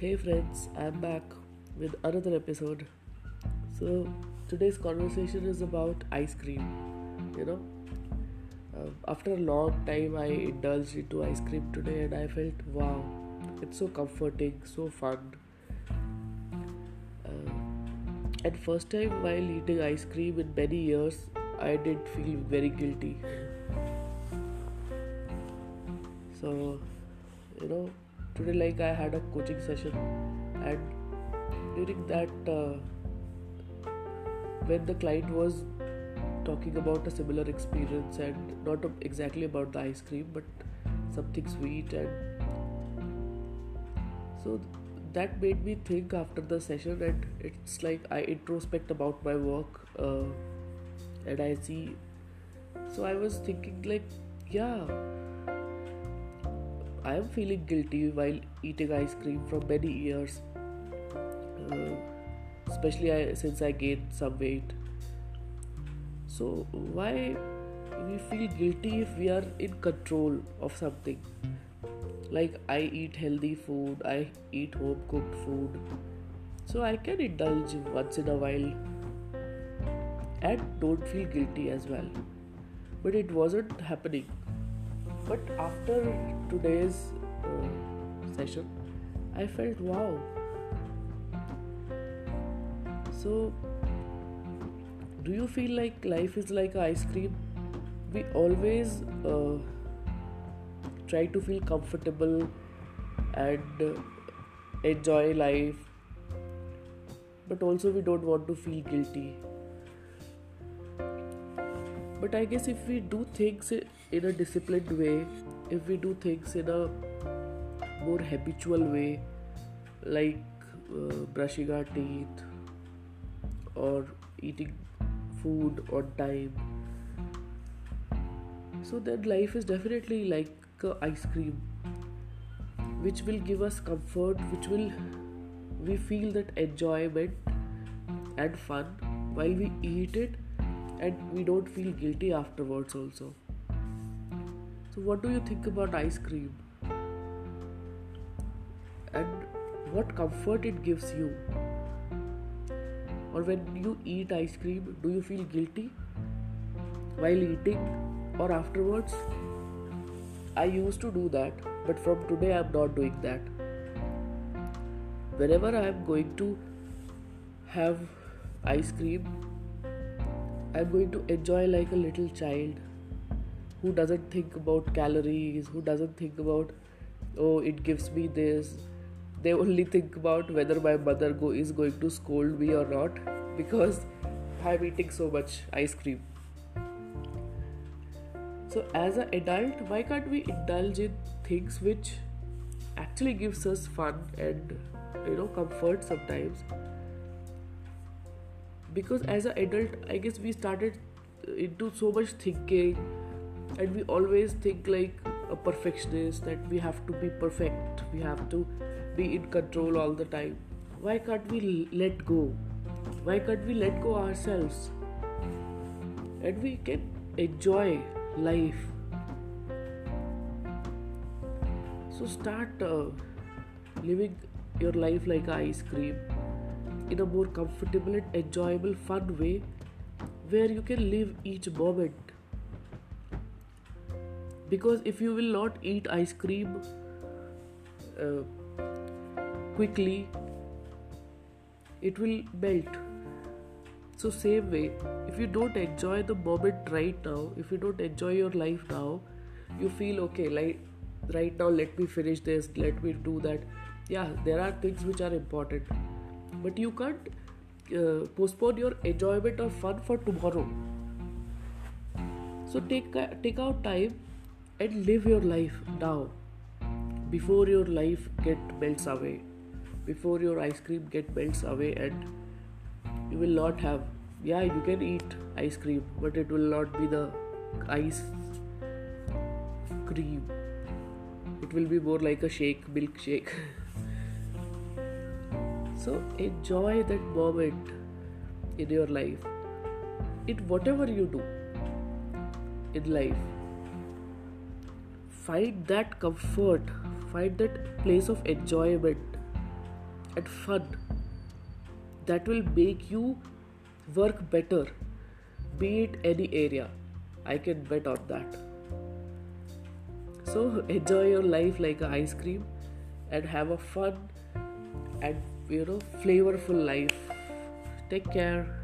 Hey friends, I'm back with another episode. So today's conversation is about ice cream. After a long time I indulged into ice cream today and I felt wow, it's so comforting, so fun. And first time while eating ice cream in many years, I did feel very guilty. So, today I had a coaching session, and during that when the client was talking about a similar experience, and not exactly about the ice cream but something sweet, and so that made me think after the session. And it's like I introspect about my work and I see, so I was thinking I am feeling guilty while eating ice cream for many years, especially since I gained some weight. So why we feel guilty if we are in control of something? Like I eat healthy food, I eat home cooked food, so I can indulge once in a while and don't feel guilty as well. But it wasn't happening. But after today's session, I felt wow. So, do you feel like life is like ice cream? We always try to feel comfortable and enjoy life, but also we don't want to feel guilty. But I guess if we do things in a disciplined way, if we do things in a more habitual way, like brushing our teeth or eating food on time, so then life is definitely like ice cream, which will give us comfort, which will we feel that enjoyment and fun while we eat it, and we don't feel guilty afterwards also. So what do you think about ice cream? And what comfort it gives you? Or when you eat ice cream, do you feel guilty while eating or afterwards? I used to do that, but from today I'm not doing that. Whenever I'm going to have ice cream, I'm going to enjoy like a little child who doesn't think about calories, who doesn't think about, oh, it gives me this. They only think about whether my mother is going to scold me or not because I'm eating so much ice cream. So as an adult, why can't we indulge in things which actually gives us fun and comfort sometimes? Because as an adult, I guess we started into so much thinking, and we always think like a perfectionist, that we have to be perfect, we have to be in control all the time. Why can't we let go? Why can't we let go ourselves? And we can enjoy life. So start living your life like ice cream, in a more comfortable and enjoyable, fun way, where you can live each moment. Because if you will not eat ice cream quickly, it will melt. So same way, if you don't enjoy the moment right now, if you don't enjoy your life now, you feel okay, like right now let me finish this, let me do that. Yeah, there are things which are important, but you can't postpone your enjoyment or fun for tomorrow. So take out time and live your life now, before your life melts away, before your ice cream melts away, and you will not have. Yeah, you can eat ice cream, but it will not be the ice cream. It will be more like a milkshake. So enjoy that moment in your life, in whatever you do in life. Find that comfort, find that place of enjoyment, and fun that will make you work better, be it any area. I can bet on that. So enjoy your life like an ice cream and have a fun and flavorful life. Take care.